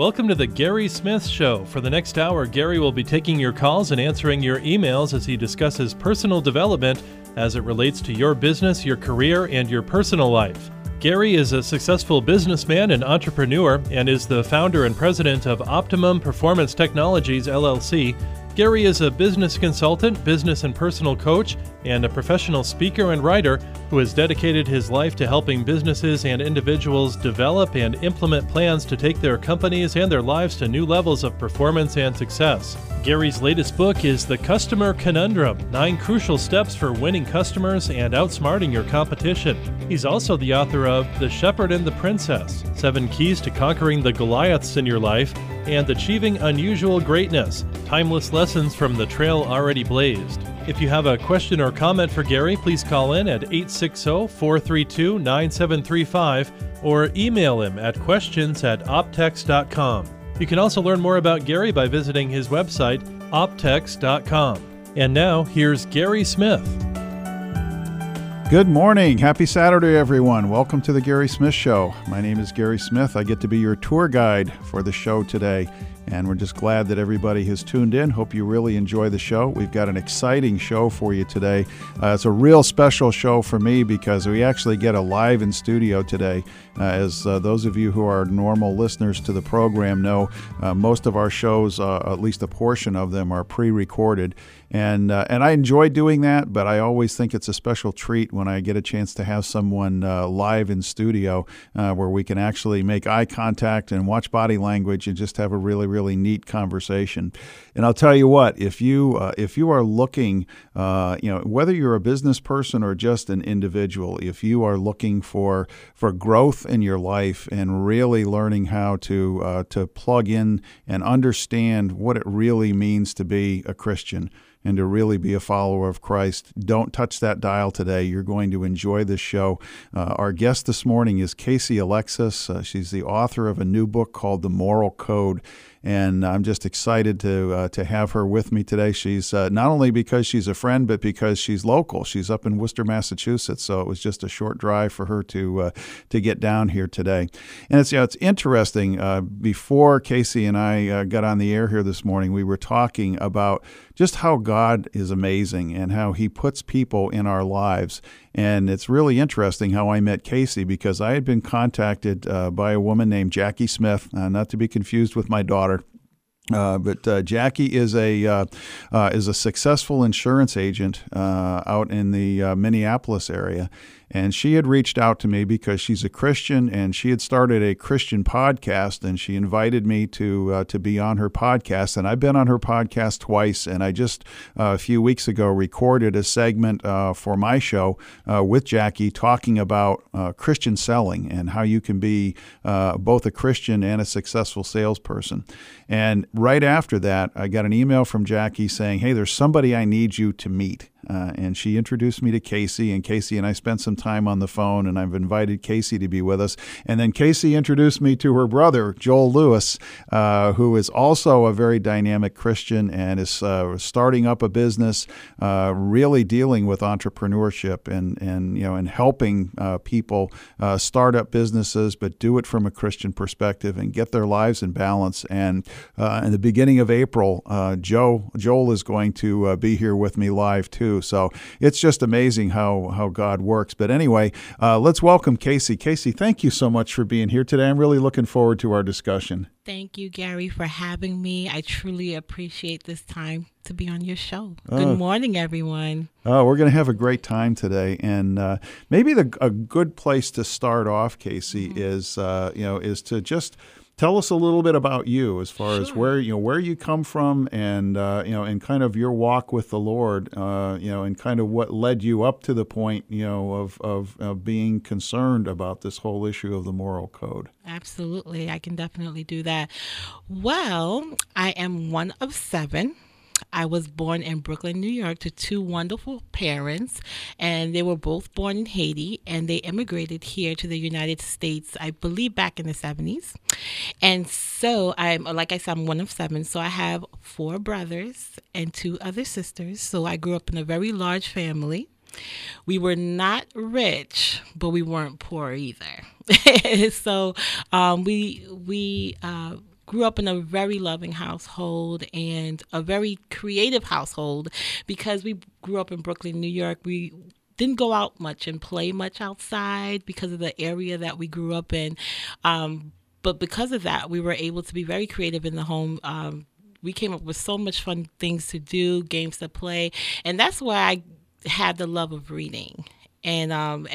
Welcome to The Gary Smith Show. For the next hour, Gary will be taking your calls and answering your emails as he discusses personal development as it relates to your business, your career, and your personal life. Gary is a successful businessman and entrepreneur and is the founder and president of Optimum Performance Technologies, LLC. Gary is a business consultant, business and personal coach, and a professional speaker and writer who has dedicated his life to helping businesses and individuals develop and implement plans to take their companies and their lives to new levels of performance and success. Gary's latest book is The Customer Conundrum: Nine Crucial Steps for Winning Customers and Outsmarting Your Competition. He's also the author of The Shepherd and the Princess, 7 Keys to Conquering the Goliaths in Your Life, and Achieving Unusual Greatness, Timeless Lessons from the Trail Already Blazed. If you have a question or comment for Gary, please call in at 860-432-9735 or email him at questions@optex.com. You can also learn more about Gary by visiting his website, optex.com. And now, here's Gary Smith. Good morning. Happy Saturday, everyone. Welcome to The Gary Smith Show. My name is Gary Smith. I get to be your tour guide for the show today. And we're just glad that everybody has tuned in. Hope you really enjoy the show. We've got an exciting show for you today. It's a real special show for me because we actually get a live in studio today. As those of you who are normal listeners to the program know, most of our shows, at least a portion of them, are pre-recorded. And I enjoy doing that, but I always think it's a special treat when I get a chance to have someone live in studio where we can actually make eye contact and watch body language and just have a really neat conversation. And I'll tell you what, if you are looking, whether you're a business person or just an individual, if you are looking for growth in your life and really learning how to plug in and understand what it really means to be a Christian and to really be a follower of Christ, don't touch that dial today. You're going to enjoy this show. Our guest this morning is Casey Alexis. She's the author of a new book called The Moral Code. And I'm just excited to have her with me today. She's not only because she's a friend, but because she's local. She's up in Worcester, Massachusetts, so it was just a short drive for her to get down here today. And it's interesting. Before Casey and I got on the air here this morning, we were talking about just how God is amazing and how He puts people in our lives. And it's really interesting how I met Casey because I had been contacted by a woman named Jackie Smith, not to be confused with my daughter. But Jackie is a successful insurance agent out in the Minneapolis area. And she had reached out to me because she's a Christian and she had started a Christian podcast, and she invited me to be on her podcast. And I've been on her podcast twice, and I just a few weeks ago recorded a segment for my show with Jackie talking about Christian selling and how you can be both a Christian and a successful salesperson. And right after that, I got an email from Jackie saying, "Hey, there's somebody I need you to meet." And she introduced me to Casey, and Casey and I spent some time on the phone, and I've invited Casey to be with us. And then Casey introduced me to her brother, Joel Lewis, who is also a very dynamic Christian and is starting up a business, really dealing with entrepreneurship and helping people start up businesses, but do it from a Christian perspective and get their lives in balance. And in the beginning of April, Joel is going to be here with me live too. So it's just amazing how God works. But anyway, let's welcome Casey. Casey, thank you so much for being here today. I'm really looking forward to our discussion. Thank you, Gary, for having me. I truly appreciate this time to be on your show. Good morning, everyone. We're going to have a great time today, and maybe a good place to start off, Casey, mm-hmm. is to just tell us a little bit about you, as far as where you come from, and kind of your walk with the Lord, and kind of what led you up to the point, of being concerned about this whole issue of the moral code. Absolutely, I can definitely do that. Well, I am one of 7. I was born in Brooklyn, New York, to 2 wonderful parents, and they were both born in Haiti, and they immigrated here to the United States, I believe, back in the 70s. And so I'm one of 7, so I have 4 brothers and 2 other sisters. So I grew up in a very large family. We were not rich, but we weren't poor either. So we grew up in a very loving household and a very creative household because we grew up in Brooklyn, New York. We didn't go out much and play much outside because of the area that we grew up in. But because of that, we were able to be very creative in the home. We came up with so much fun things to do, games to play. And that's why I had the love of reading and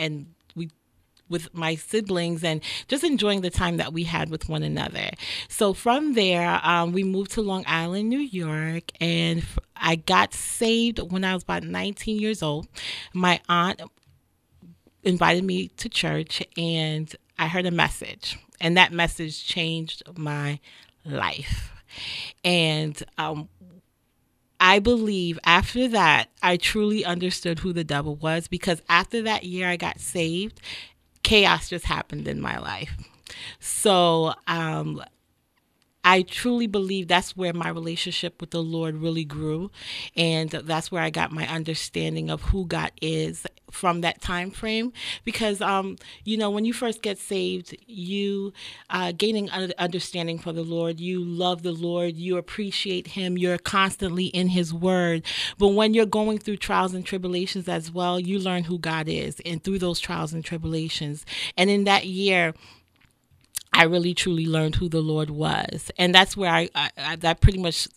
with my siblings and just enjoying the time that we had with one another. So from there, we moved to Long Island, New York, and I got saved when I was about 19 years old. My aunt invited me to church, and I heard a message, and that message changed my life. And I believe after that, I truly understood who the devil was, because after that year I got saved, chaos just happened in my life. So I truly believe that's where my relationship with the Lord really grew. And that's where I got my understanding of who God is from that time frame. Because, you know, when you first get saved, you gaining an understanding for the Lord. You love the Lord. You appreciate him. You're constantly in his word. But when you're going through trials and tribulations as well, you learn who God is, and through those trials and tribulations. And in that year, I really, truly learned who the Lord was. And that's where that pretty much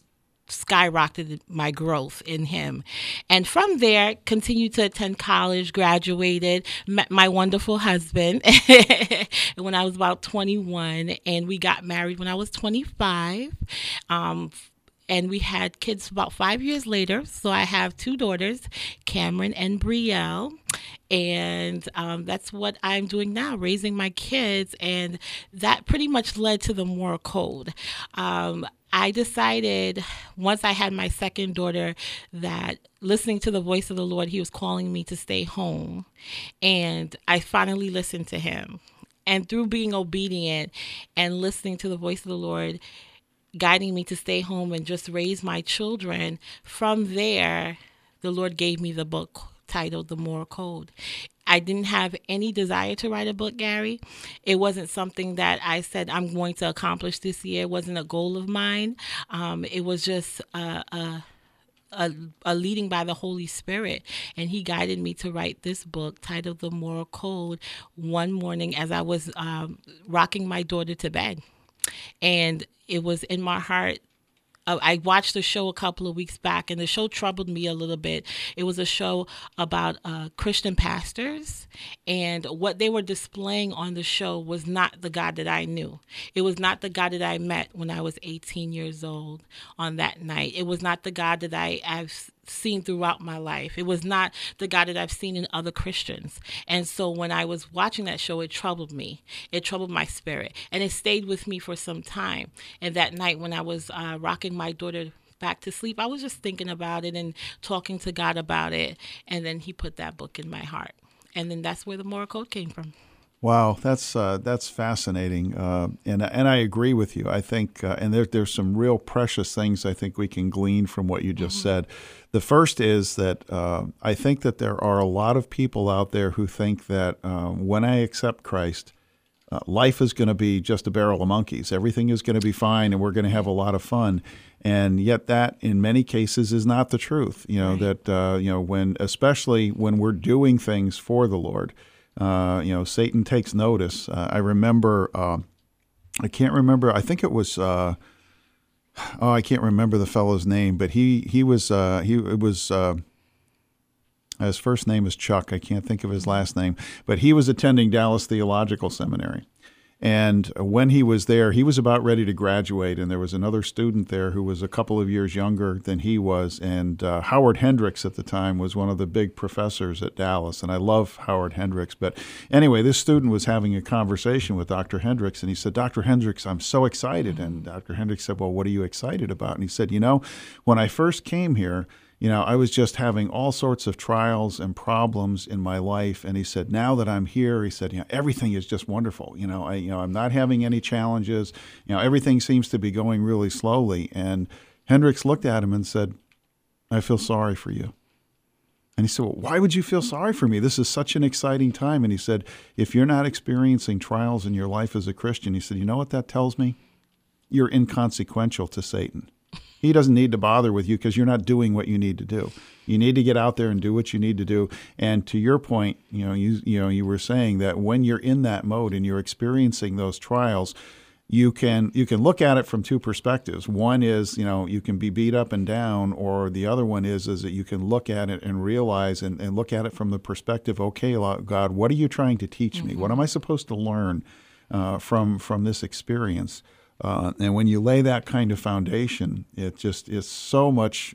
skyrocketed my growth in him. And from there, continued to attend college, graduated, met my wonderful husband when I was about 21. And we got married when I was 25. And we had kids about 5 years later. So I have two daughters, Cameron and Brielle. And that's what I'm doing now, raising my kids. And that pretty much led to the Moral Code. I decided once I had my second daughter that listening to the voice of the Lord, he was calling me to stay home. And I finally listened to him. And through being obedient and listening to the voice of the Lord, guiding me to stay home and just raise my children, from there, the Lord gave me the book titled The Moral Code. I didn't have any desire to write a book, Gary. It wasn't something that I said I'm going to accomplish this year. It wasn't a goal of mine. It was just a leading by the Holy Spirit. And he guided me to write this book titled The Moral Code one morning as I was rocking my daughter to bed. And it was in my heart. I watched the show a couple of weeks back, and the show troubled me a little bit. It was a show about Christian pastors, and what they were displaying on the show was not the God that I knew. It was not the God that I met when I was 18 years old on that night. It was not the God that I've seen throughout my life. It was not the God that I've seen in other Christians. And so when I was watching that show, it troubled me. It troubled my spirit. And it stayed with me for some time. And that night when I was rocking my daughter back to sleep, I was just thinking about it and talking to God about it. And then he put that book in my heart. And then that's where the Moral Code came from. Wow, that's fascinating, and I agree with you. I think, and there's some real precious things I think we can glean from what you just said. The first is that I think that there are a lot of people out there who think that when I accept Christ, life is going to be just a barrel of monkeys. Everything is going to be fine, and we're going to have a lot of fun. And yet, that in many cases is not the truth. You know that especially when we're doing things for the Lord. Satan takes notice. I remember, I can't remember, I think it was, I can't remember the fellow's name, but he was, his first name is Chuck. I can't think of his last name, but he was attending Dallas Theological Seminary. And when he was there, he was about ready to graduate, and there was another student there who was a couple of years younger than he was, and Howard Hendricks at the time was one of the big professors at Dallas, and I love Howard Hendricks. But anyway, this student was having a conversation with Dr. Hendricks, and he said, "Dr. Hendricks, I'm so excited." And Dr. Hendricks said, "Well, what are you excited about?" And he said, "When I first came here, I was just having all sorts of trials and problems in my life." And he said, "Now that I'm here," he said, "everything is just wonderful. I'm not having any challenges. Everything seems to be going really slowly." And Hendricks looked at him and said, "I feel sorry for you." And he said, "Well, why would you feel sorry for me? This is such an exciting time." And he said, "If you're not experiencing trials in your life as a Christian," he said, "you know what that tells me? you're inconsequential to Satan. He doesn't need to bother with you because you're not doing what you need to do. You need to get out there and do what you need to do. And to your point, you were saying that when you're in that mode and you're experiencing those trials, you can look at it from two perspectives. One is, you can be beat up and down, or the other one is that you can look at it and realize and look at it from the perspective, okay, God, what are you trying to teach me? What am I supposed to learn from this experience? And when you lay that kind of foundation, it just is so much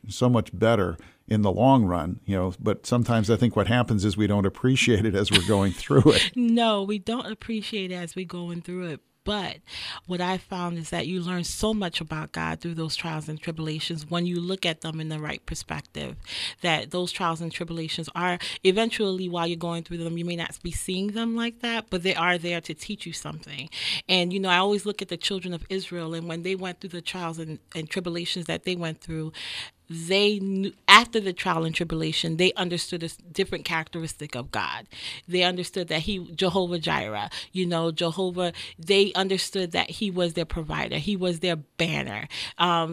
better in the long run, But sometimes I think what happens is we don't appreciate it as we're going through it. No, we don't appreciate it as we're going through it. But what I found is that you learn so much about God through those trials and tribulations when you look at them in the right perspective, that those trials and tribulations are eventually, while you're going through them, you may not be seeing them like that, but they are there to teach you something. And, I always look at the children of Israel, and when they went through the trials and tribulations that they went through, they knew, after the trial and tribulation, they understood a different characteristic of God. They understood that he, Jehovah Jireh, they understood that he was their provider. He was their banner.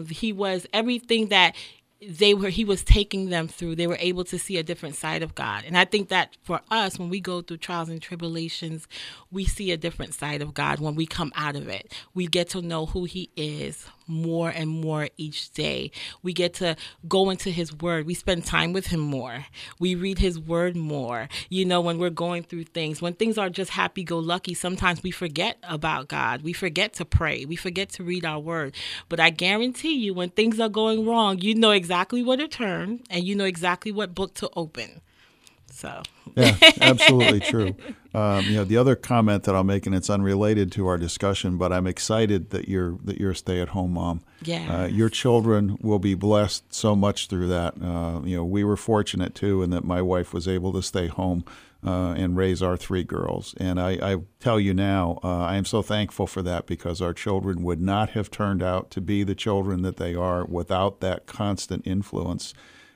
He was everything that he was taking them through. They were able to see a different side of God. And I think that for us, when we go through trials and tribulations, we see a different side of God. When we come out of it, we get to know who he is more and more each day. We get to go into his word. We spend time with him more. We read his word more. When we're going through things, when things are just happy-go-lucky, sometimes we forget about God. We forget to pray. We forget to read our word. But I guarantee you, when things are going wrong, you know exactly where to turn, and you know exactly what book to open. So yeah, absolutely true. The other comment that I'll make, and it's unrelated to our discussion, but I'm excited that you're a stay-at-home mom. Yeah, your children will be blessed so much through that. We were fortunate too, in that my wife was able to stay home and raise our three girls. And I tell you now, I am so thankful for that, because our children would not have turned out to be the children that they are without that constant influence.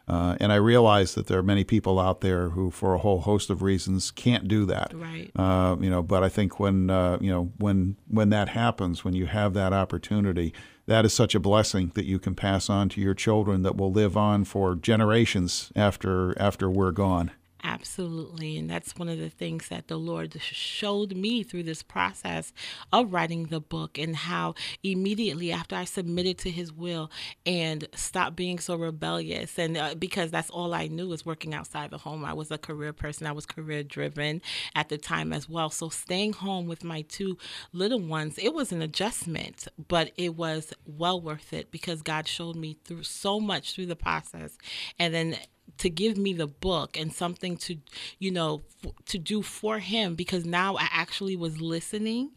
And I realize that there are many people out there who, for a whole host of reasons, can't do that. Right. But I think when that happens, when you have that opportunity, that is such a blessing that you can pass on to your children that will live on for generations after we're gone. Absolutely. And that's one of the things that the Lord showed me through this process of writing the book, and how immediately after I submitted to his will and stopped being so rebellious, and because that's all I knew was working outside the home. I was a career person. I was career driven at the time as well. So staying home with my two little ones, it was an adjustment, but it was well worth it, because God showed me through so much through the process. And then to give me the book and something to, to do for him, because now I actually was listening,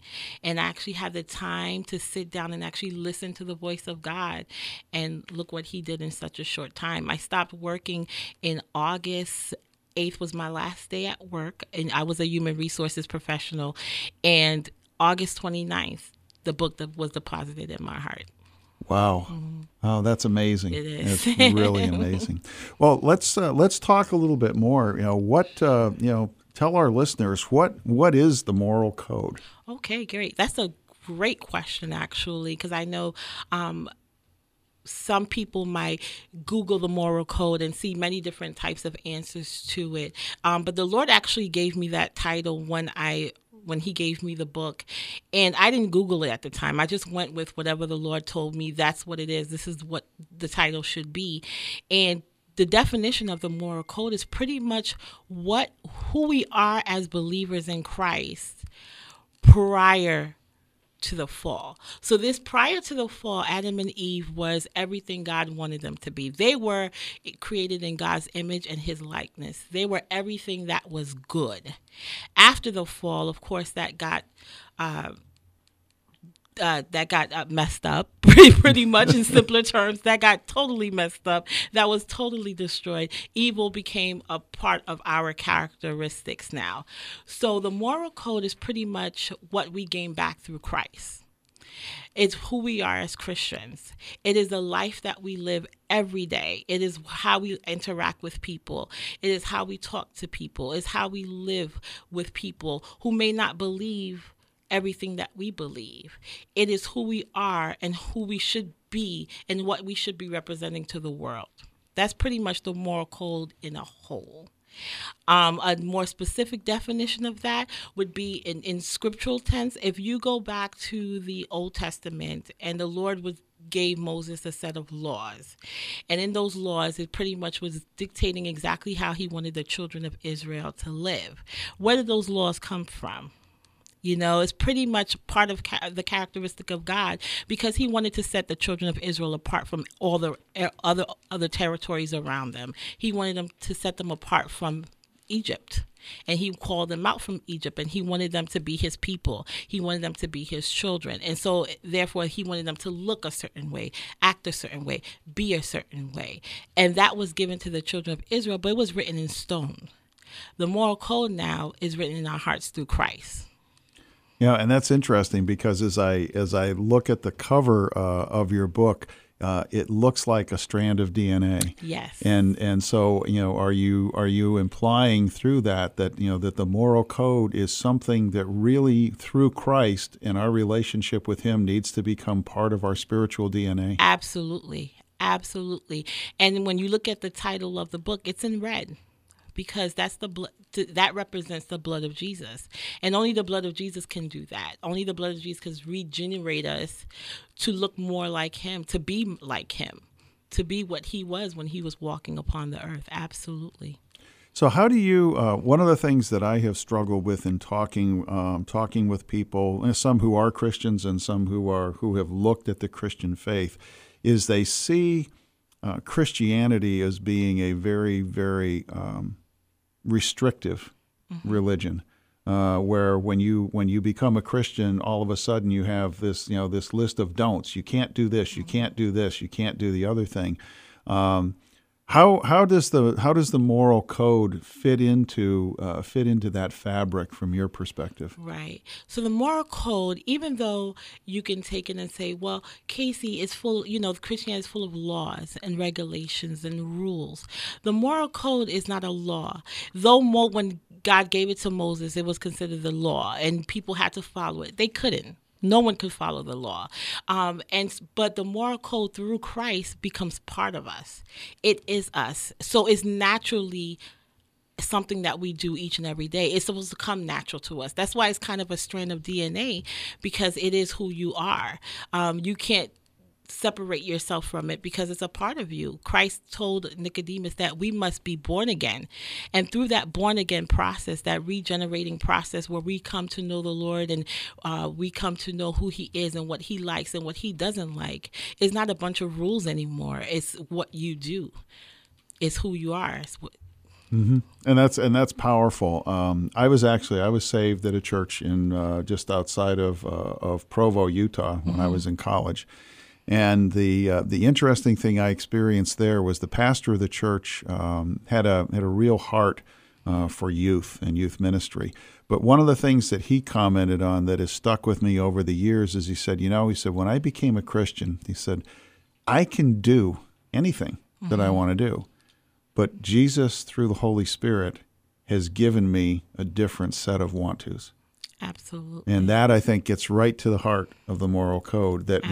and I actually had the time to sit down and actually listen to the voice of God. And look what he did in such a short time. I stopped working in August. 8th was my last day at work, and I was a human resources professional. And August 29th, the book that was deposited in my heart. Wow. Oh, that's amazing. It is. It's really amazing. Well, let's talk a little bit more. Tell our listeners what is the Moral Code? Okay, great. That's a great question, actually, because I know some people might Google the Moral Code and see many different types of answers to it. But the Lord actually gave me that title when he gave me the book, and I didn't Google it at the time. I just went with whatever the Lord told me. That's what it is. This is what the title should be. And the definition of the Moral Code is pretty much who we are as believers in Christ prior to the fall. So this prior to the fall, Adam and Eve was everything God wanted them to be. They were created in God's image and his likeness. They were everything that was good. After the fall, of course, that got messed up pretty much in simpler terms. That got totally messed up. That was totally destroyed. Evil became a part of our characteristics now. So the Moral Code is pretty much what we gain back through Christ. It's who we are as Christians. It is the life that we live every day. It is how we interact with people. It is how we talk to people. It's how we live with people who may not believe everything that we believe. It is who we are and who we should be and what we should be representing to the world. That's pretty much the moral code in a whole. A more specific definition of that would be in scriptural tense. If you go back to the Old Testament and the Lord gave Moses a set of laws, and in those laws it pretty much was dictating exactly how he wanted the children of Israel to live. Where did those laws come from? You know, it's pretty much part of the characteristic of God, because he wanted to set the children of Israel apart from all the other territories around them. He wanted them to set them apart from Egypt, and he called them out from Egypt, and he wanted them to be his people. He wanted them to be his children. And so therefore he wanted them to look a certain way, act a certain way, be a certain way. And that was given to the children of Israel, but it was written in stone. The moral code now is written in our hearts through Christ. Yeah, and that's interesting, because as I look at the cover of your book, it looks like a strand of DNA. Yes. And so, you know, are you implying through that you know that the moral code is something that really through Christ and our relationship with him needs to become part of our spiritual DNA? Absolutely. Absolutely. And when you look at the title of the book, it's in red, because that's the blood that represents the blood of Jesus. And only the blood of Jesus can do that. Only the blood of Jesus can regenerate us to look more like him, to be like him, to be what he was when he was walking upon the earth. Absolutely. So how do you, one of the things that I have struggled with in talking with people, and some who are Christians and some who have looked at the Christian faith, is they see Christianity as being a very, very restrictive religion, where when you become a Christian, all of a sudden you have this list of don'ts. You can't do this. You can't do this. You can't do the other thing. How does the moral code fit into that fabric from your perspective? Right. So the moral code, even though you can take it and say, well, Casey, is full. You know, Christianity is full of laws and regulations and rules. The moral code is not a law, though. When God gave it to Moses, it was considered the law, and people had to follow it. They couldn't. No one could follow the law. But the moral code through Christ becomes part of us. It is us. So it's naturally something that we do each and every day. It's supposed to come natural to us. That's why it's kind of a strand of DNA, because it is who you are. You can't separate yourself from it, because it's a part of you. Christ told Nicodemus that we must be born again. And through that born again process, that regenerating process where we come to know the Lord and we come to know who he is and what he likes and what he doesn't like, is not a bunch of rules anymore. It's what you do. It's who you are. Mm-hmm. And that's powerful. I was saved at a church in just outside of Provo, Utah, when I was in college. And the interesting thing I experienced there was the pastor of the church had a real heart for youth and youth ministry. But one of the things that he commented on that has stuck with me over the years is he said, when I became a Christian, he said, I can do anything that I want to do, but Jesus through the Holy Spirit has given me a different set of want-tos. Absolutely. And that, I think, gets right to the heart of the moral code, that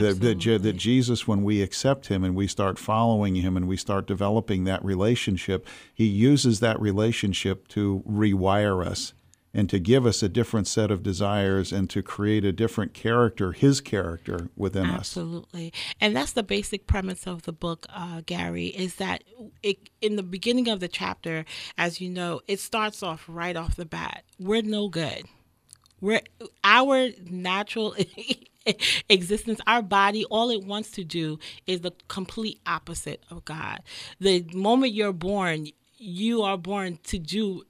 Jesus, when we accept him and we start following him and we start developing that relationship, he uses that relationship to rewire us and to give us a different set of desires and to create a different character, his character, within us. Absolutely. And that's the basic premise of the book, Gary, is that in the beginning of the chapter, as you know, it starts off right off the bat. We're no good. Our natural existence, our body, all it wants to do is the complete opposite of God. The moment you're born, you are born to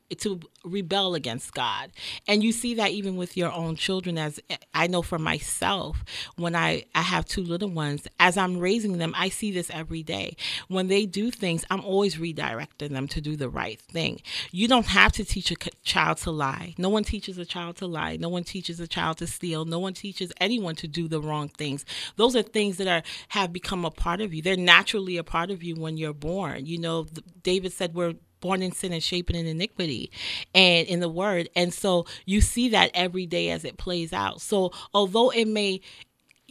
rebel against God. And you see that even with your own children. As I know for myself, when I have two little ones, as I'm raising them, I see this every day. When they do things, I'm always redirecting them to do the right thing. You don't have to teach a child to lie. No one teaches a child to lie. No one teaches a child to steal. No one teaches anyone to do the wrong things. Those are things that have become a part of you. They're naturally a part of you when you're born. You know, David said we're born in sin and shapen in iniquity, and in the word. And so you see that every day as it plays out. So although it may,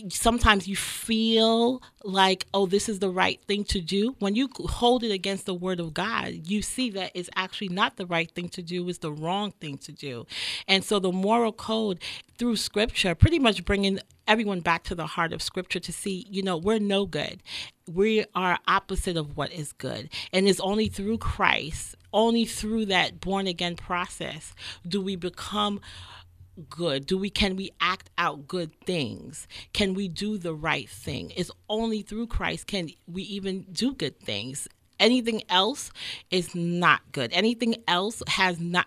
sometimes you feel like, oh, this is the right thing to do. When you hold it against the word of God, you see that it's actually not the right thing to do. It's the wrong thing to do. And so the moral code through scripture, pretty much bringing everyone back to the heart of scripture to see, you know, we're no good. We are opposite of what is good. And it's only through Christ, only through that born again process, do we become good? Can we act out good things? Can we do the right thing? It's only through Christ can we even do good things. Anything else is not good. Anything else has not,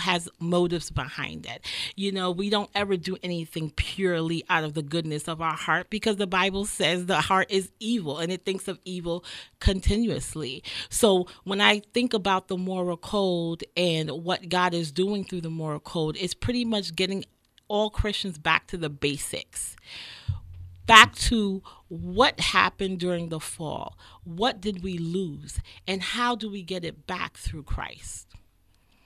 has motives behind it. We don't ever do anything purely out of the goodness of our heart, because the Bible says the heart is evil and it thinks of evil continuously. So when I think about the moral code and what God is doing through the moral code, it's pretty much getting all Christians back to the basics. Back to what happened during the fall, what did we lose, and how do we get it back through Christ?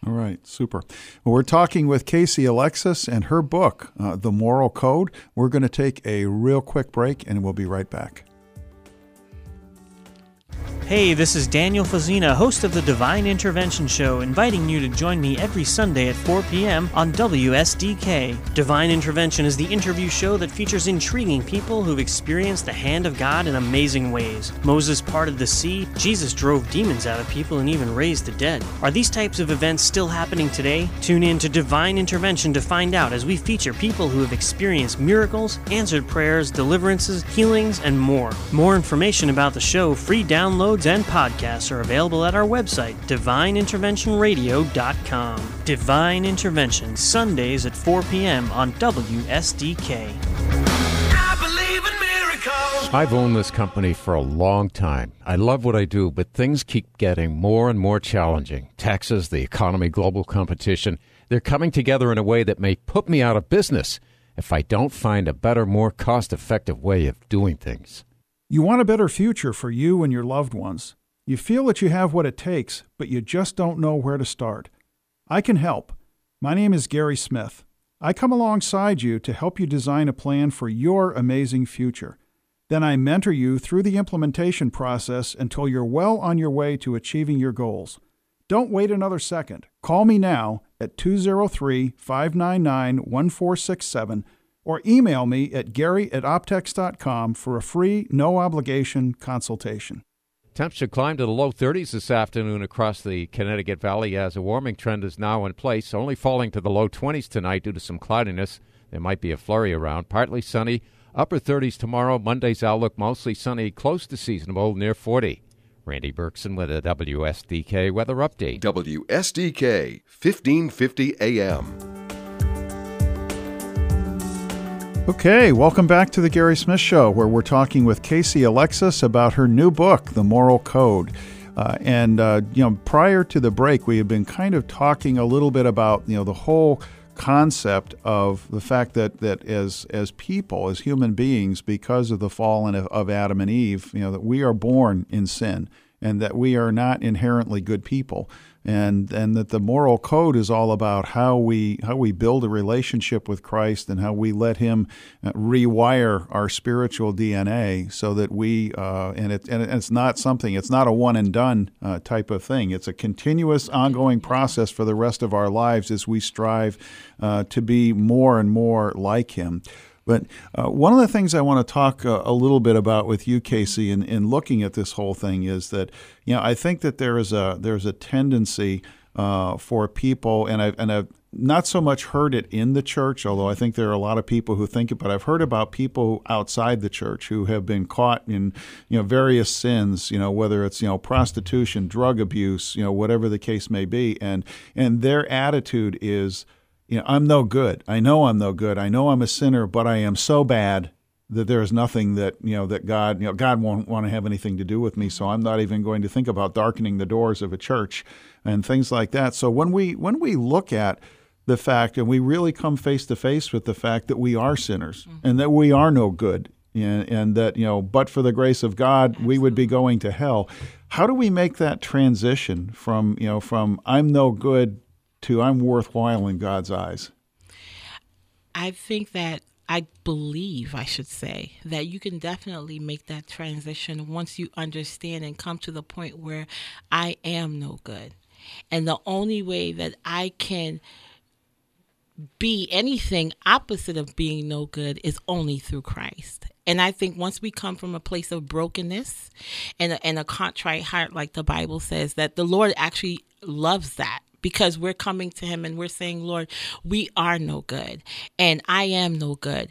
All right, super. Well, we're talking with Casey Alexis and her book, The Moral Code. We're going to take a real quick break, and we'll be right back. Hey, this is Daniel Fazina, host of the Divine Intervention Show, inviting you to join me every Sunday at 4 p.m. on WSDK. Divine Intervention is the interview show that features intriguing people who've experienced the hand of God in amazing ways. Moses parted the sea, Jesus drove demons out of people, and even raised the dead. Are these types of events still happening today? Tune in to Divine Intervention to find out, as we feature people who have experienced miracles, answered prayers, deliverances, healings, and more. More information about the show, free downloads, and podcasts are available at our website, divineinterventionradio.com. Divine Intervention, Sundays at 4 p.m. on WSDK. I believe in miracles. I've owned this company for a long time. I love what I do, but things keep getting more and more challenging. Taxes, the economy, global competition, they're coming together in a way that may put me out of business if I don't find a better, more cost-effective way of doing things. You want a better future for you and your loved ones. You feel that you have what it takes, but you just don't know where to start. I can help. My name is Gary Smith. I come alongside you to help you design a plan for your amazing future. Then I mentor you through the implementation process until you're well on your way to achieving your goals. Don't wait another second. Call me now at 203-599-1467. Or email me at gary@optex.com for a free, no-obligation consultation. Temps should climb to the low 30s this afternoon across the Connecticut Valley, as a warming trend is now in place, only falling to the low 20s tonight due to some cloudiness. There might be a flurry around. Partly sunny, upper 30s tomorrow. Monday's outlook mostly sunny, close to seasonable, near 40. Randy Berkson with a WSDK weather update. WSDK, 1550 AM. Okay, welcome back to The Gary Smith Show, where we're talking with Casey Alexis about her new book, The Moral Code. Prior to the break, we had been kind of talking a little bit about, the whole concept of the fact that as people, as human beings, because of the fall of Adam and Eve, that we are born in sin and that we are not inherently good people. And that the moral code is all about how we build a relationship with Christ and how we let Him rewire our spiritual DNA so that we it's not a one and done type of thing. It's a continuous, ongoing process for the rest of our lives as we strive to be more and more like Him. But one of the things I want to talk a little bit about with you, Casey, in looking at this whole thing is that, I think that there's a tendency for people, and I've not so much heard it in the church, although I think there are a lot of people who think it, but I've heard about people outside the church who have been caught in, various sins, whether it's, prostitution, drug abuse, whatever the case may be, and their attitude is, I'm no good. I know I'm no good. I know I'm a sinner, but I am so bad that there is nothing that, that God, God won't want to have anything to do with me, so I'm not even going to think about darkening the doors of a church and things like that. So when we look at the fact, and we really come face to face with the fact that we are sinners and that we are no good, and that, you know, but for the grace of God, Absolutely. We would be going to hell. How do we make that transition from, you know, from I'm no good to I'm worthwhile in God's eyes? I think that I believe, I should say, that you can definitely make that transition once you understand and come to the point where I am no good. And the only way that I can be anything opposite of being no good is only through Christ. And I think once we come from a place of brokenness and a contrite heart, like the Bible says, that the Lord actually loves that. Because we're coming to him and we're saying, Lord, we are no good and I am no good.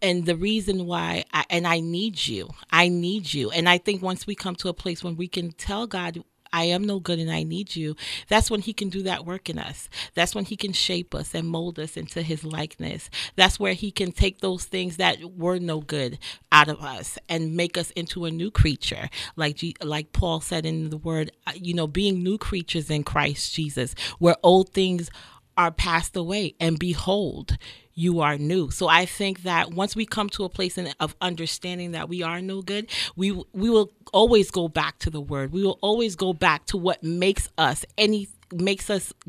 And the reason why, I need you. And I think once we come to a place when we can tell God, I am no good and I need you, that's when he can do that work in us. That's when he can shape us and mold us into his likeness. That's where he can take those things that were no good out of us and make us into a new creature. Like Paul said in the word, you know, being new creatures in Christ Jesus, where old things are passed away and behold, you are new. So I think that once we come to a place of understanding that we are no good, we will always go back to the word. We will always go back to what makes us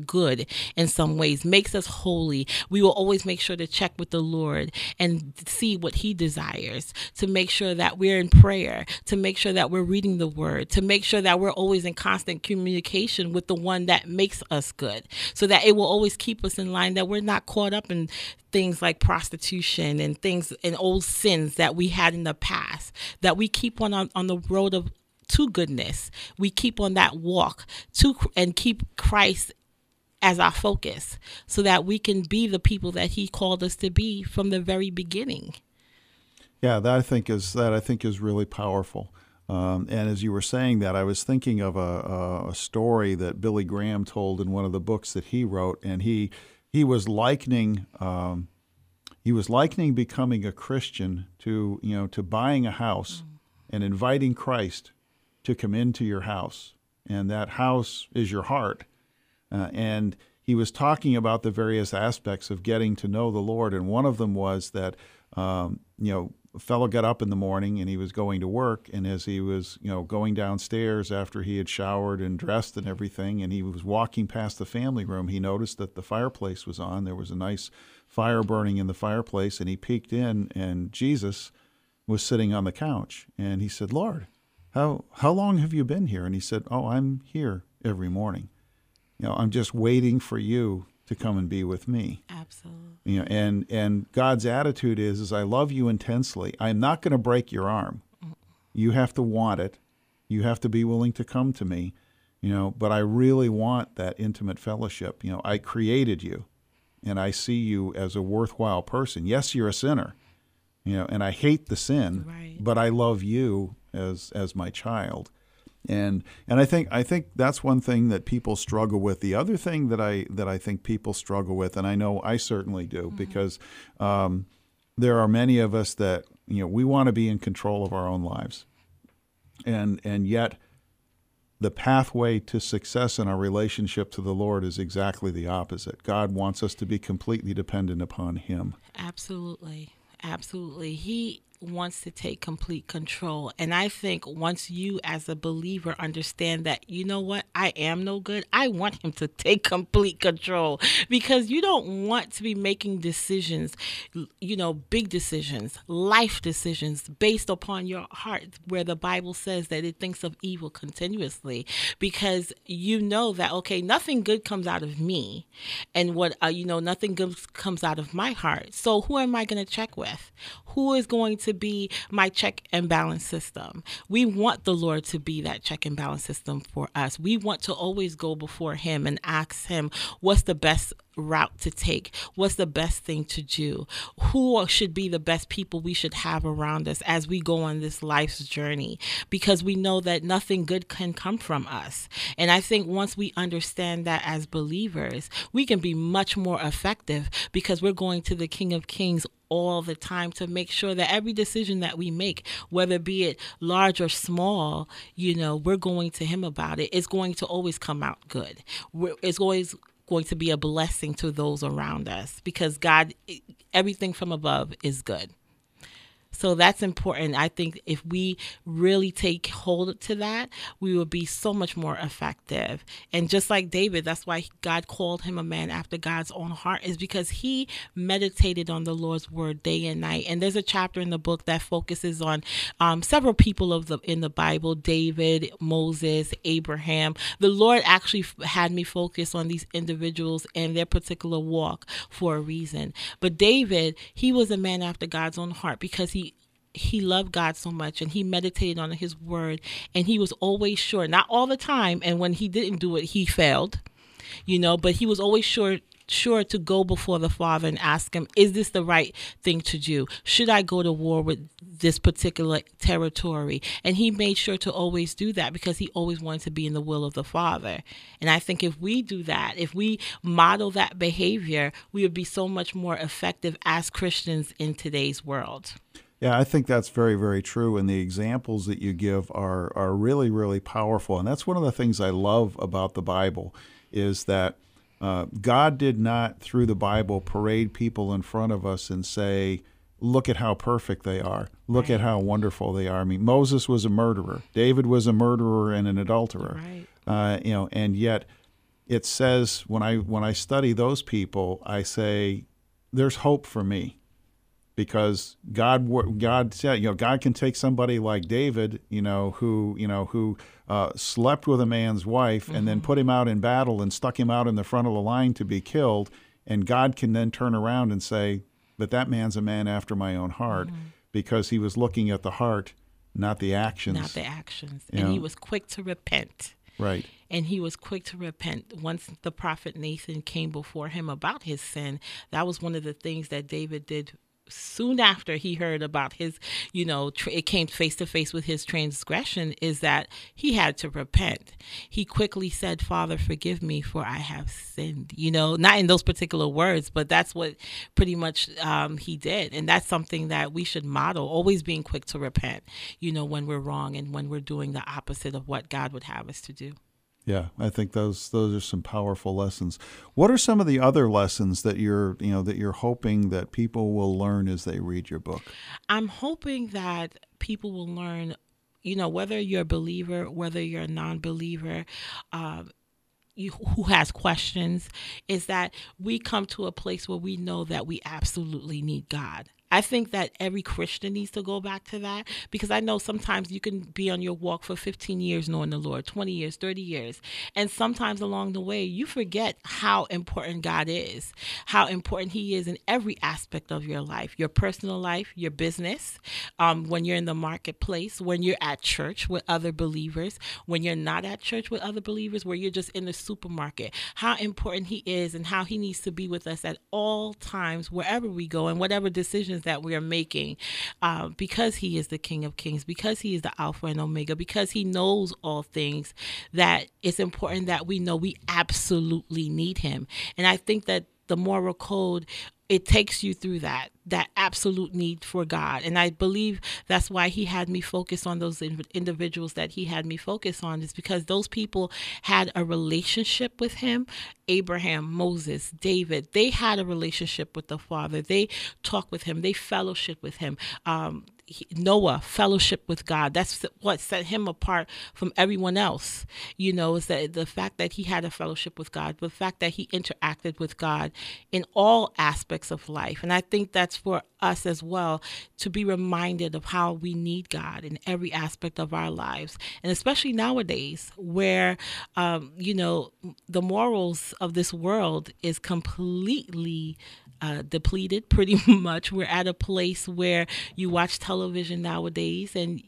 good in some ways, makes us holy. We will always make sure to check with the Lord and see what he desires, to make sure that we're in prayer, to make sure that we're reading the word, to make sure that we're always in constant communication with the one that makes us good, so that it will always keep us in line, that we're not caught up in things like prostitution and things and old sins that we had in the past, that we keep on the road of to goodness. We keep on that walk and keep Christ as our focus, so that we can be the people that he called us to be from the very beginning. Yeah, that I think is really powerful. And as you were saying that, I was thinking of a story that Billy Graham told in one of the books that he wrote, and he was likening becoming a Christian to, you know, to buying a house and inviting Christ to come into your house, and that house is your heart. And he was talking about the various aspects of getting to know the Lord, and one of them was that a fellow got up in the morning and he was going to work, and as he was going downstairs after he had showered and dressed and everything, and he was walking past the family room, he noticed that the fireplace was on. There was a nice fire burning in the fireplace, and he peeked in, and Jesus was sitting on the couch, and he said, Lord, How long have you been here? And he said, oh, I'm here every morning. I'm just waiting for you to come and be with me. Absolutely. And God's attitude is I love you intensely. I'm not going to break your arm. You have to want it. You have to be willing to come to me. But I really want that intimate fellowship. I created you, and I see you as a worthwhile person. Yes, you're a sinner. And I hate the sin, right, but I love you as my child. And I think that's one thing that people struggle with. The other thing that I think people struggle with, and I know I certainly do, mm-hmm, because there are many of us that we want to be in control of our own lives. And yet the pathway to success in our relationship to the Lord is exactly the opposite. God wants us to be completely dependent upon him. Absolutely. Absolutely. He wants to take complete control. And I think once you as a believer understand that, you know what, I am no good, I want him to take complete control, because you don't want to be making decisions, big decisions, life decisions based upon your heart, where the Bible says that it thinks of evil continuously, because you know that, okay, nothing good comes out of me, and what, nothing good comes out of my heart. So who am I going to check with? Who is going to be my check and balance system? We want the Lord to be that check and balance system for us. We want to always go before him and ask him, what's the best route to take? What's the best thing to do? Who should be the best people we should have around us as we go on this life's journey? Because we know that nothing good can come from us. And I think once we understand that as believers, we can be much more effective, because we're going to the King of Kings all the time to make sure that every decision that we make, whether be it large or small, we're going to him about it. It's going to always come out good. It's always going to be a blessing to those around us, because God, everything from above is good. So that's important. I think if we really take hold to that, we will be so much more effective. And just like David, that's why God called him a man after God's own heart, is because he meditated on the Lord's word day and night. And there's a chapter in the book that focuses on several people in the Bible: David, Moses, Abraham. The Lord actually had me focus on these individuals and their particular walk for a reason. But David, he was a man after God's own heart because he loved God so much, and he meditated on his word, and he was always sure, not all the time. And when he didn't do it, he failed, but he was always sure to go before the Father and ask him, is this the right thing to do? Should I go to war with this particular territory? And he made sure to always do that because he always wanted to be in the will of the Father. And I think if we do that, if we model that behavior, we would be so much more effective as Christians in today's world. Yeah, I think that's very, very true. And the examples that you give are really, really powerful. And that's one of the things I love about the Bible, is that God did not, through the Bible, parade people in front of us and say, look at how perfect they are. Look right. at how wonderful they are. I mean, Moses was a murderer. David was a murderer and an adulterer. Right. And yet it says, when I study those people, I say, there's hope for me, because God said, God can take somebody like David, who slept with a man's wife mm-hmm. and then put him out in battle and stuck him out in the front of the line to be killed, and God can then turn around and say, but that man's a man after my own heart mm-hmm. because he was looking at the heart, not the actions. Not the actions. And he was quick to repent. Right. And he was quick to repent. Once the prophet Nathan came before him about his sin, that was one of the things that David did. Soon after he heard about his, it came face to face with his transgression, is that he had to repent. He quickly said, Father, forgive me, for I have sinned, not in those particular words, but that's what pretty much he did. And that's something that we should model, always being quick to repent, when we're wrong and when we're doing the opposite of what God would have us to do. Yeah, I think those are some powerful lessons. What are some of the other lessons that you're hoping that people will learn as they read your book? I'm hoping that people will learn, whether you're a believer, whether you're a non-believer, who has questions, is that we come to a place where we know that we absolutely need God. I think that every Christian needs to go back to that, because I know sometimes you can be on your walk for 15 years knowing the Lord, 20 years, 30 years. And sometimes along the way, you forget how important God is, how important he is in every aspect of your life, your personal life, your business, when you're in the marketplace, when you're at church with other believers, when you're not at church with other believers, where you're just in the supermarket, how important he is and how he needs to be with us at all times, wherever we go and whatever decisions that we are making, because he is the King of Kings, because he is the Alpha and Omega, because he knows all things, that it's important that we know we absolutely need him. And I think that the Moral Code, it takes you through that absolute need for God. And I believe that's why he had me focus on those individuals that he had me focus on, is because those people had a relationship with him. Abraham, Moses, David, they had a relationship with the Father. They talked with him. They fellowship with him. Noah, fellowship with God. That's what set him apart from everyone else, is that the fact that he had a fellowship with God, the fact that he interacted with God in all aspects of life. And I think that's for us as well, to be reminded of how we need God in every aspect of our lives. And especially nowadays, where, the morals of this world is completely depleted, pretty much. We're at a place where you watch television nowadays and,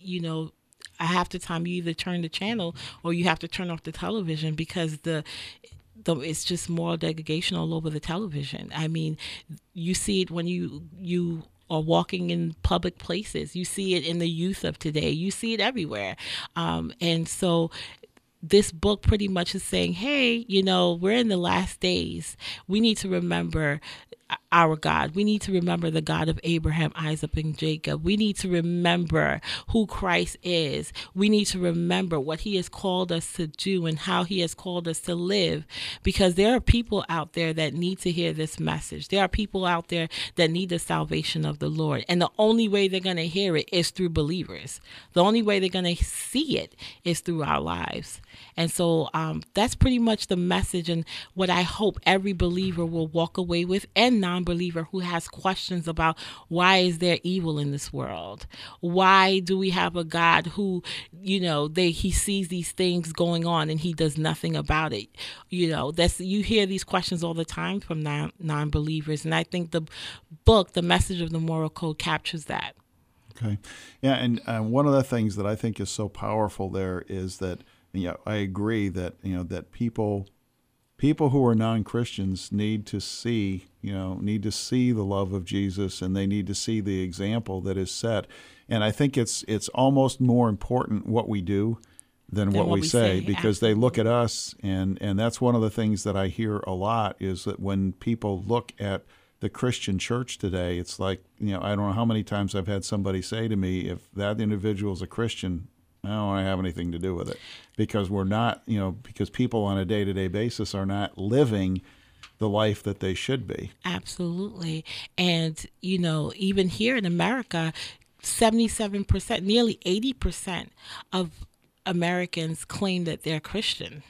half the time you either turn the channel or you have to turn off the television, because it's just moral degradation all over the television. I mean, you see it when you are walking in public places. You see it in the youth of today. You see it everywhere. And so this book pretty much is saying, hey, we're in the last days. We need to remember our God. We need to remember the God of Abraham, Isaac, and Jacob. We need to remember who Christ is. We need to remember what he has called us to do and how he has called us to live, because there are people out there that need to hear this message. There are people out there that need the salvation of the Lord. And the only way they're going to hear it is through believers. The only way they're going to see it is through our lives. And so that's pretty much the message, and what I hope every believer will walk away with, and non-believer who has questions about why is there evil in this world? Why do we have a God who, you know, he sees these things going on and he does nothing about it? You know, you hear these questions all the time from non-believers. And I think the book, The Message of the Moral Code, captures that. Okay. Yeah. And one of the things that I think is so powerful there is that, you know, I agree that, you know, that people who are non-Christians need to see, you know, need to see the love of Jesus, and they need to see the example that is set. And I think it's almost more important what we do than what we say, because they look at us, and that's one of the things that I hear a lot, is that when people look at the Christian church today, it's like, you know, I don't know how many times I've had somebody say to me, if that individual is a Christian, I don't want to have anything to do with it, because we're not, you know, because people on a day-to-day basis are not living the life that they should be. Absolutely. And, you know, even here in America, 77%, nearly 80% of Americans claim that they're Christian.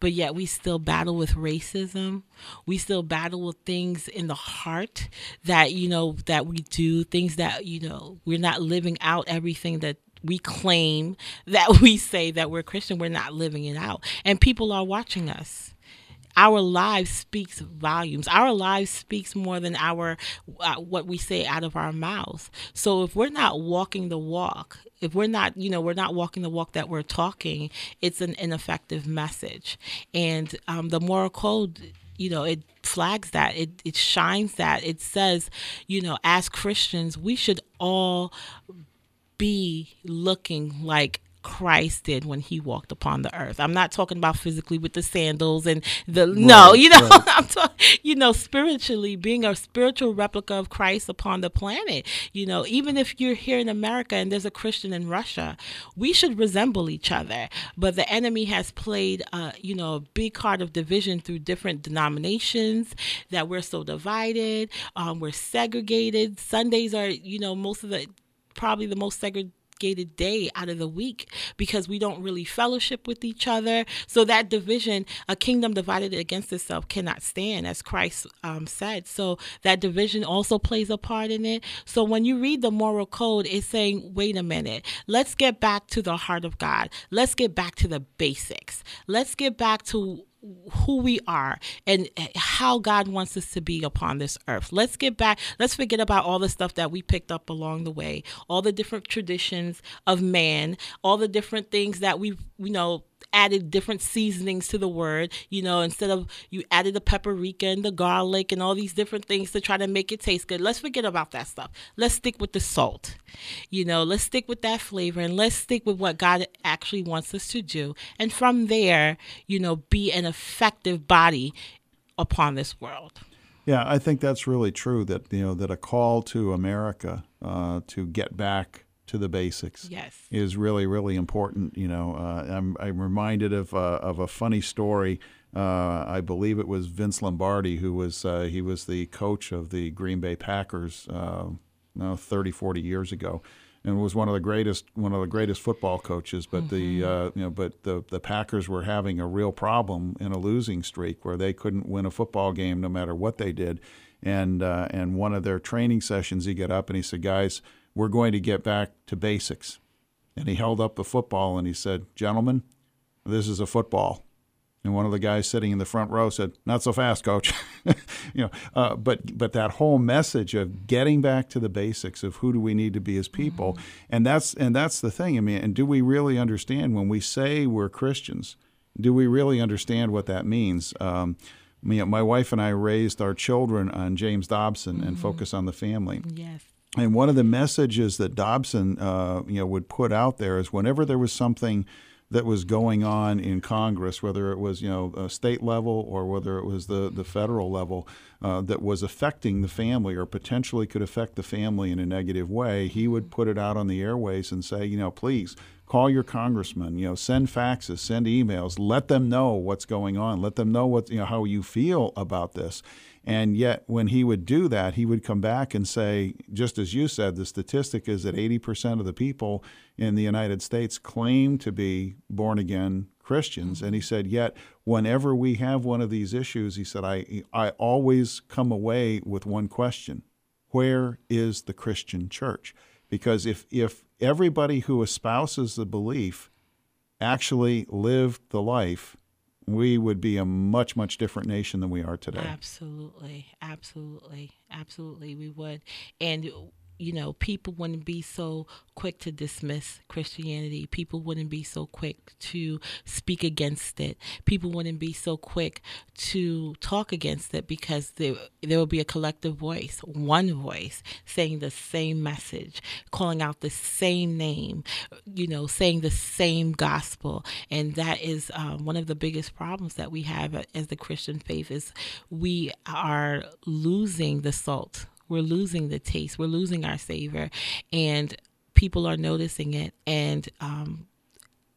But yet we still battle with racism. We still battle with things in the heart that, you know, that we do, things that, you know, we're not living out everything that we claim that we say that we're Christian. We're not living it out. And people are watching us. Our lives speaks volumes. Our lives speaks more than our what we say out of our mouths. So if we're not walking the walk, if we're not, you know, we're not walking the walk that we're talking, it's an ineffective message. And the Moral Code, you know, it flags that. It shines that. It says, you know, as Christians, we should all be looking like Christ did when he walked upon the earth. I'm not talking about physically with the sandals and the right. I'm talking, you know, spiritually, being a spiritual replica of Christ upon the planet. You know, even if you're here in America and there's a Christian in Russia, we should resemble each other. But the enemy has played, you know, a big card of division through different denominations, that we're so divided, we're segregated. Sundays are, you know, probably the most segregated day out of the week, because we don't really fellowship with each other. So that division, a kingdom divided against itself cannot stand, as Christ said. So that division also plays a part in it. So when you read the Moral Code, it's saying, wait a minute, let's get back to the heart of God. Let's get back to the basics. Let's get back to who we are and how God wants us to be upon this earth. Let's get back. Let's forget about all the stuff that we picked up along the way, all the different traditions of man, all the different things that we've, you know, added different seasonings to the word, you know, instead of you added the paprika and the garlic and all these different things to try to make it taste good. Let's forget about that stuff. Let's stick with the salt, you know, let's stick with that flavor, and let's stick with what God actually wants us to do. And from there, you know, be an effective body upon this world. Yeah, I think that's really true, that, you know, that a call to America to get back to the basics, yes, is really, really important. You know, I'm reminded of a funny story. I believe it was Vince Lombardi, who was he was the coach of the Green Bay Packers 30, 40 years ago, and was one of the greatest football coaches. But the Packers were having a real problem in a losing streak where they couldn't win a football game no matter what they did. And one of their training sessions, he got up and he said, "Guys, we're going to get back to basics." And he held up the football and he said, "Gentlemen, this is a football." And one of the guys sitting in the front row said, "Not so fast, coach." You know, but that whole message of getting back to the basics of who do we need to be as people, mm-hmm. and that's the thing. I mean, and do we really understand when we say we're Christians? Do we really understand what that means? You know, my wife and I raised our children on James Dobson, mm-hmm. and Focus on the Family. Yes. And one of the messages that Dobson, would put out there is whenever there was something that was going on in Congress, whether it was, a state level or whether it was the federal level, that was affecting the family or potentially could affect the family in a negative way, he would put it out on the airways and say, please call your congressman, send faxes, send emails, let them know what's going on, let them know what, how you feel about this. And yet when he would do that, he would come back and say, just as you said, the statistic is that 80% of the people in the United States claim to be born-again Christians. And he said, yet whenever we have one of these issues, he said, I always come away with one question: where is the Christian church? Because if everybody who espouses the belief actually lived the life, we would be a much, much different nation than we are today. Absolutely. Absolutely. Absolutely. We would. And, people wouldn't be so quick to dismiss Christianity. People wouldn't be so quick to speak against it. People wouldn't be so quick to talk against it, because there will be a collective voice, one voice, saying the same message, calling out the same name, saying the same gospel. And that is one of the biggest problems that we have as the Christian faith, is we are losing the salt. We're losing the taste. We're losing our savor, and people are noticing it. And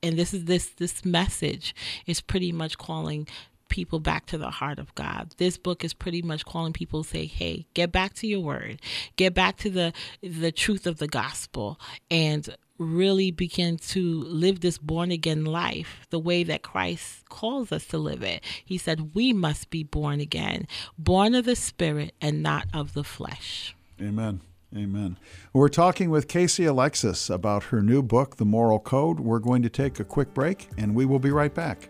this message is pretty much calling people back to the heart of God. This book is pretty much calling people to say, hey, get back to your word, get back to the truth of the gospel, and really begin to live this born-again life the way that Christ calls us to live it. He said we must be born again, born of the Spirit and not of the flesh. Amen. Amen. We're talking with Casey Alexis about her new book, The Moral Code. We're going to take a quick break, and we will be right back.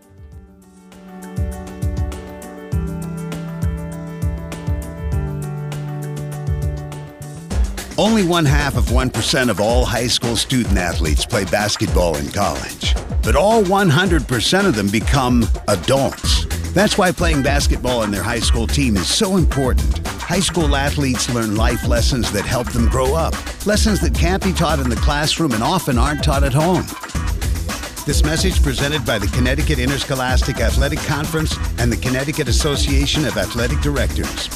Only 0.5% of all high school student-athletes play basketball in college. But all 100% of them become adults. That's why playing basketball in their high school team is so important. High school athletes learn life lessons that help them grow up. Lessons that can't be taught in the classroom and often aren't taught at home. This message presented by the Connecticut Interscholastic Athletic Conference and the Connecticut Association of Athletic Directors.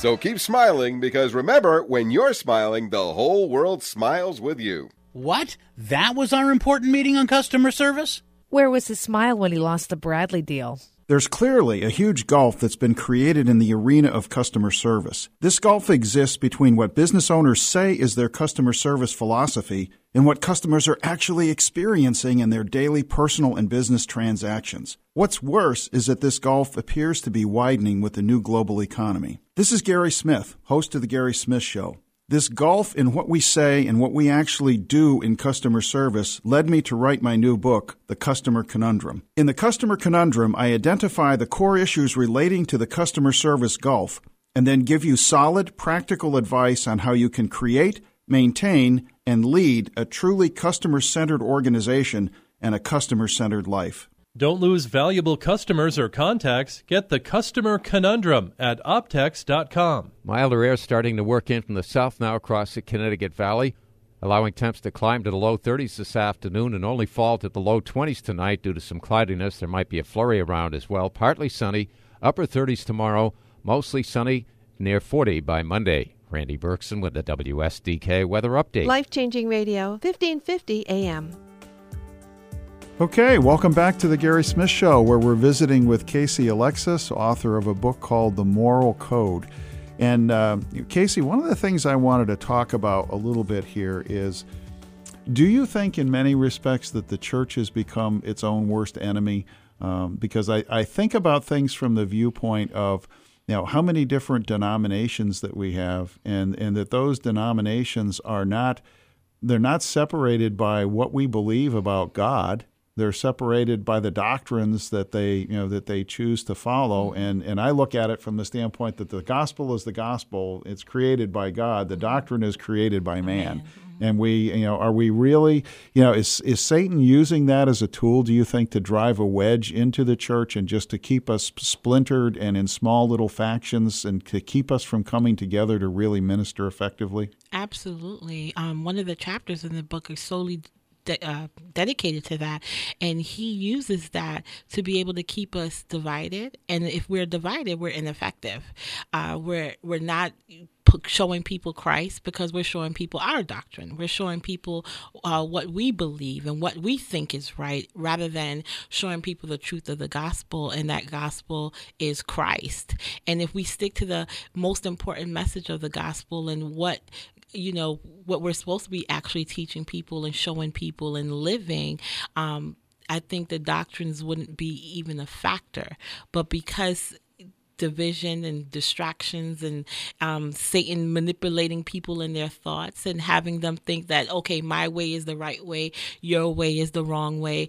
So keep smiling, because remember, when you're smiling, the whole world smiles with you. What? That was our important meeting on customer service? Where was his smile when he lost the Bradley deal? There's clearly a huge gulf that's been created in the arena of customer service. This gulf exists between what business owners say is their customer service philosophy and what customers are actually experiencing in their daily personal and business transactions. What's worse is that this gulf appears to be widening with the new global economy. This is Gary Smith, host of The Gary Smith Show. This gulf in what we say and what we actually do in customer service led me to write my new book, The Customer Conundrum. In The Customer Conundrum, I identify the core issues relating to the customer service gulf and then give you solid, practical advice on how you can create, maintain, and lead a truly customer-centered organization and a customer-centered life. Don't lose valuable customers or contacts. Get The Customer Conundrum at Optex.com. Milder air starting to work in from the south now across the Connecticut Valley, allowing temps to climb to the low 30s this afternoon and only fall to the low 20s tonight due to some cloudiness. There might be a flurry around as well. Partly sunny, upper 30s tomorrow, mostly sunny, near 40 by Monday. Randy Berkson with the WSDK Weather Update. Life-changing radio, 1550 AM. Okay, welcome back to The Gary Smith Show, where we're visiting with Casey Alexis, author of a book called The Moral Code. And Casey, one of the things I wanted to talk about a little bit here is, do you think in many respects that the church has become its own worst enemy? Because I think about things from the viewpoint of, how many different denominations that we have, and that those denominations they're not separated by what we believe about God. They're separated by the doctrines that they choose to follow, and I look at it from the standpoint that the gospel is the gospel. It's created by God. The doctrine is created by man. And we, are we really, is Satan using that as a tool, do you think, to drive a wedge into the church and just to keep us splintered and in small little factions and to keep us from coming together to really minister effectively? Absolutely. One of the chapters in the book is solely dedicated to that, and he uses that to be able to keep us divided. And if we're divided, we're ineffective. We're not showing people Christ, because we're showing people our doctrine. We're showing people what we believe and what we think is right, rather than showing people the truth of the gospel, and that gospel is Christ. And if we stick to the most important message of the gospel and what, you know, what we're supposed to be actually teaching people and showing people and living, I think the doctrines wouldn't be even a factor. But because division and distractions and Satan manipulating people in their thoughts and having them think that, okay, my way is the right way, your way is the wrong way,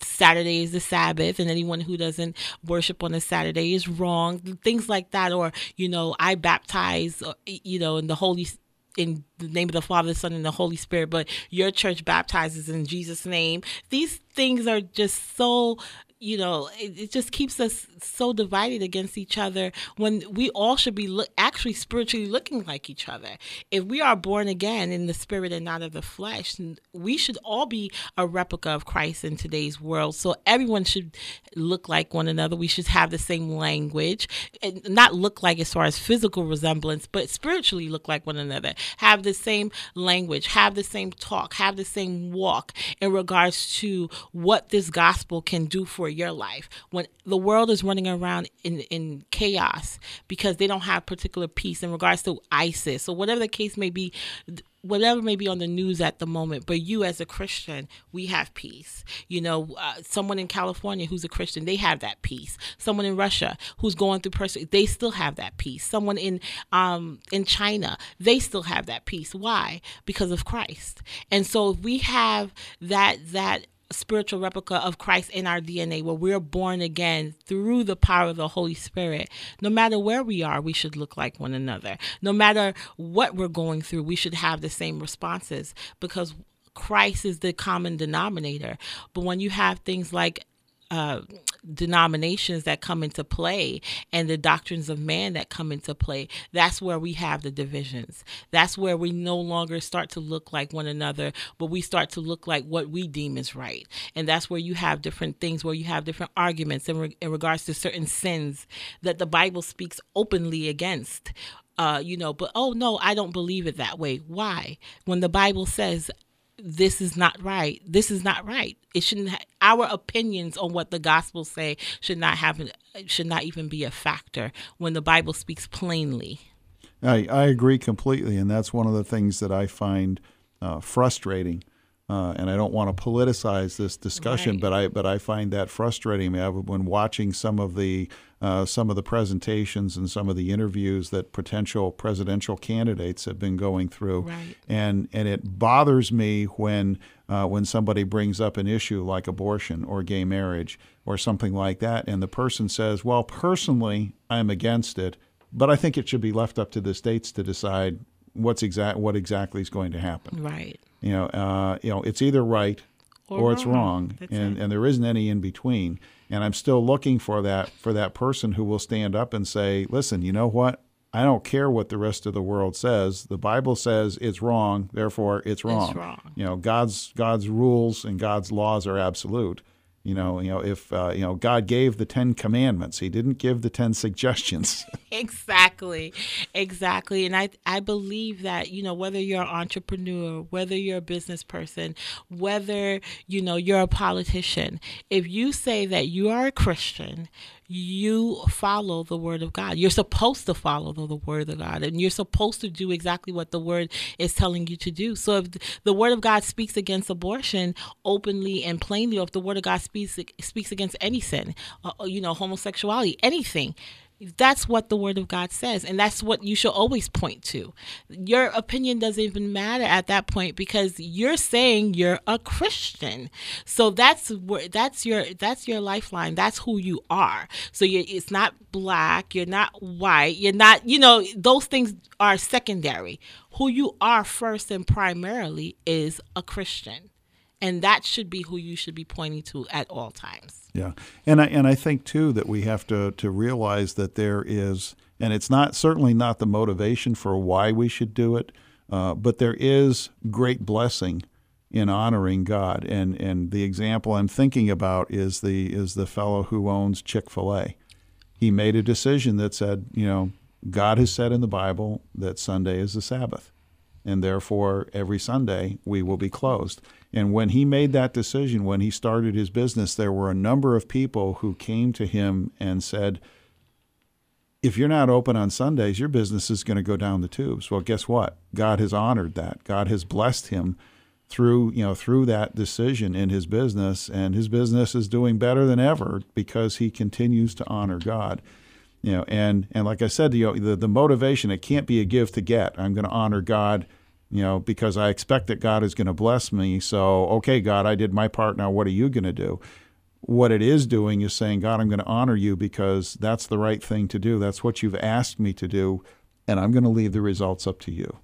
Saturday is the Sabbath, and anyone who doesn't worship on a Saturday is wrong, things like that. Or, I baptize, in the name of the Father, the Son, and the Holy Spirit, but your church baptizes in Jesus' name. These things are just so, it just keeps us so divided against each other, when we all should be actually spiritually looking like each other. If we are born again in the spirit and not of the flesh, we should all be a replica of Christ in today's world. So everyone should look like one another. We should have the same language, and not look like as far as physical resemblance, but spiritually look like one another. Have the same language, have the same talk, have the same walk in regards to what this gospel can do for your life. When the world is running around in chaos because they don't have particular peace in regards to ISIS or whatever the case may be, whatever may be on the news at the moment, but you as a Christian, we have peace. Someone in California who's a Christian, they have that peace. Someone in Russia who's going through persecution, they still have that peace. Someone in China, they still have that peace. Why? Because of Christ. And so if we have that spiritual replica of Christ in our DNA, where we're born again through the power of the Holy Spirit, no matter where we are, we should look like one another. No matter what we're going through, we should have the same responses, because Christ is the common denominator. But when you have things like denominations that come into play, and the doctrines of man that come into play, that's where we have the divisions. That's where we no longer start to look like one another, but we start to look like what we deem is right. And that's where you have different things, where you have different arguments in regards to certain sins that the Bible speaks openly against. But oh no, I don't believe it that way. Why? When the Bible says, this is not right. This is not right. It shouldn't. Our opinions on what the gospel say should not even be a factor when the Bible speaks plainly. I agree completely, and that's one of the things that I find frustrating. And I don't want to politicize this discussion, right. but I find that frustrating. I mean, when watching some of the presentations and some of the interviews that potential presidential candidates have been going through, right. and it bothers me when somebody brings up an issue like abortion or gay marriage or something like that, and the person says, "Well, personally, I'm against it, but I think it should be left up to the states to decide what exactly is going to happen." Right. It's either right or it's wrong, and there isn't any in between. And I'm still looking for that person who will stand up and say, "Listen, you know what? I don't care what the rest of the world says. The Bible says it's wrong, therefore it's wrong." It's wrong. God's rules and God's laws are absolute. If God gave the 10 commandments, he didn't give the 10 suggestions. Exactly. And I believe that, whether you're an entrepreneur, whether you're a business person, whether, you're a politician, if you say that you are a Christian, you follow the word of God. You're supposed to follow the word of God, and you're supposed to do exactly what the word is telling you to do. So if the word of God speaks against abortion openly and plainly, or if the word of God speaks against any sin, homosexuality, anything, that's what the word of God says, and that's what you should always point to. Your opinion doesn't even matter at that point, because you're saying you're a Christian. So that's your lifeline. That's who you are. So it's not black, you're not white, you're not, those things are secondary. Who you are first and primarily is a Christian. And that should be who you should be pointing to at all times. Yeah. And I think, too, that we have to realize that there is, and it's not certainly not the motivation for why we should do it, but there is great blessing in honoring God. And the example I'm thinking about is the fellow who owns Chick-fil-A. He made a decision that said, you know, God has said in the Bible that Sunday is the Sabbath, and therefore every Sunday we will be closed. And when he made that decision, when he started his business, there were a number of people who came to him and said, if you're not open on Sundays, your business is going to go down the tubes. Well, guess what? God has honored that. God has blessed him through that decision in his business, and his business is doing better than ever because he continues to honor God. You know, and like I said, you know, the motivation, it can't be a give to get. I'm going to honor God, you know, because I expect that God is going to bless me. So, okay, God, I did my part. Now, what are you going to do? What it is doing is saying, God, I'm going to honor you because that's the right thing to do. That's what you've asked me to do, and I'm going to leave the results up to you.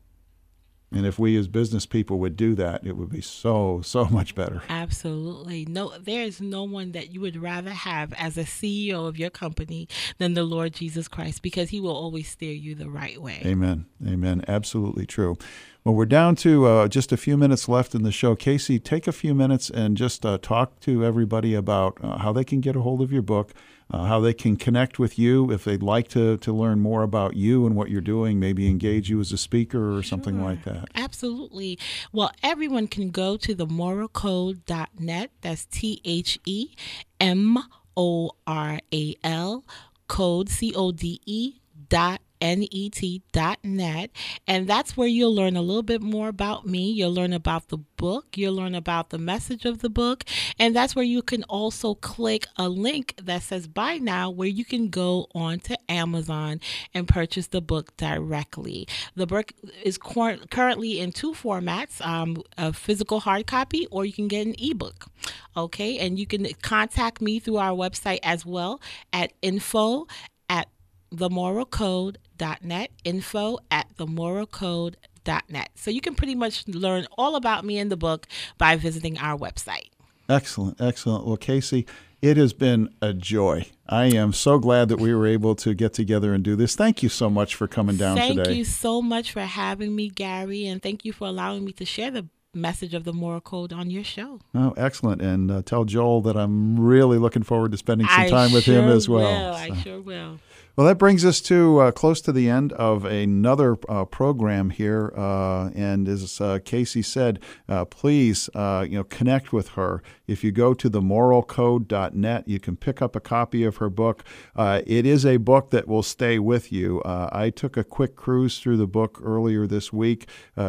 And if we as business people would do that, it would be so, so much better. Absolutely. No, there is no one that you would rather have as a CEO of your company than the Lord Jesus Christ, because he will always steer you the right way. Amen. Amen. Absolutely true. Well, we're down to just a few minutes left in the show. Casey, take a few minutes and just talk to everybody about how they can get a hold of your book, how they can connect with you if they'd like to learn more about you and what you're doing, maybe engage you as a speaker or something like that. Absolutely. Well, everyone can go to themoralcode.net. That's THEMORALCODE.net, and that's where you'll learn a little bit more about me. You'll learn about the book, you'll learn about the message of the book, and that's where you can also click a link that says buy now, where you can go on to Amazon and purchase the book directly. The book is currently in two formats, a physical hard copy, or you can get an ebook. Okay, and you can contact me through our website as well at info@themoralcode.net. So you can pretty much learn all about me in the book by visiting our website. Excellent, excellent. Well, Casey, it has been a joy. I am so glad that we were able to get together and do this. Thank you so much for coming down today. Thank you so much for having me, Gary, and thank you for allowing me to share the message of the Moral Code on your show. Oh, excellent. And tell Joel that I'm really looking forward to spending some time with him as well. I sure will. Well, that brings us to close to the end of another program here. And as Casey said, please connect with her. If you go to themoralcode.net, you can pick up a copy of her book. It is a book that will stay with you. I took a quick cruise through the book earlier this week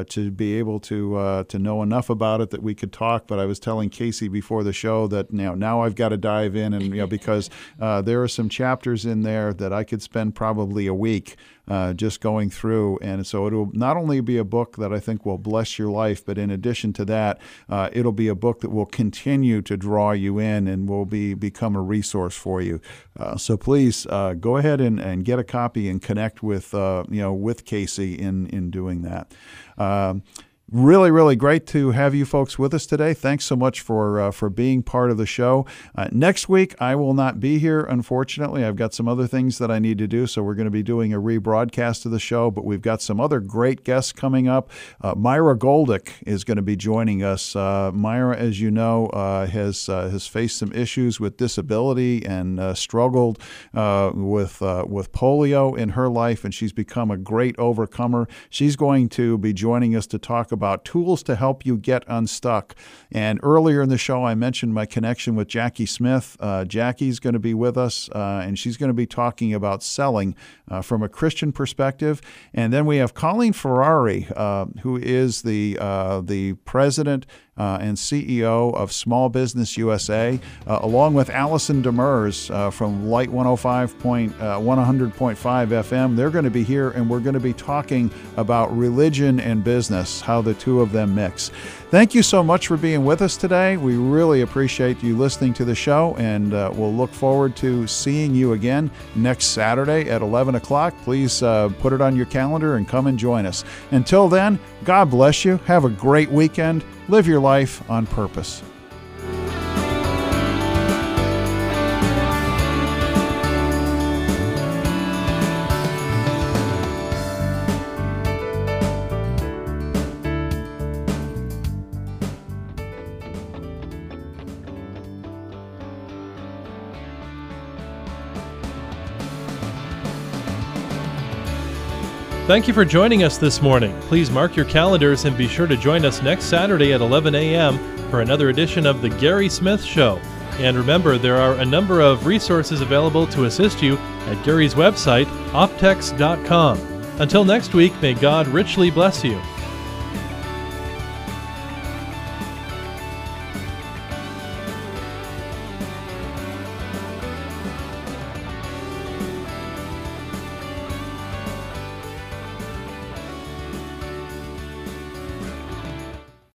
to be able to know enough about it that we could talk. But I was telling Casey before the show that now I've got to dive in, and because there are some chapters in there that I could spend probably a week just going through. And so it will not only be a book that I think will bless your life, but in addition to that, it'll be a book that will continue to draw you in and will become a resource for you. So please go ahead and get a copy and connect with Casey in doing that. Really, really great to have you folks with us today. Thanks so much for being part of the show. Next week, I will not be here, unfortunately. I've got some other things that I need to do, so we're going to be doing a rebroadcast of the show, but we've got some other great guests coming up. Myra Goldick is going to be joining us. Myra, as you know, has faced some issues with disability and struggled with polio in her life, and she's become a great overcomer. She's going to be joining us to talk about tools to help you get unstuck. And earlier in the show, I mentioned my connection with Jackie Smith. Jackie's going to be with us, and she's going to be talking about selling from a Christian perspective. And then we have Colleen Ferrari, who is the president and CEO of Small Business USA, along with Allison Demers from Light 105.100.5 FM. They're going to be here, and we're going to be talking about religion and business, how the two of them mix. Thank you so much for being with us today. We really appreciate you listening to the show, and we'll look forward to seeing you again next Saturday at 11 o'clock. Please put it on your calendar and come and join us. Until then, God bless you. Have a great weekend. Live your life on purpose. Thank you for joining us this morning. Please mark your calendars and be sure to join us next Saturday at 11 a.m. for another edition of The Gary Smith Show. And remember, there are a number of resources available to assist you at Gary's website, optex.com. Until next week, may God richly bless you.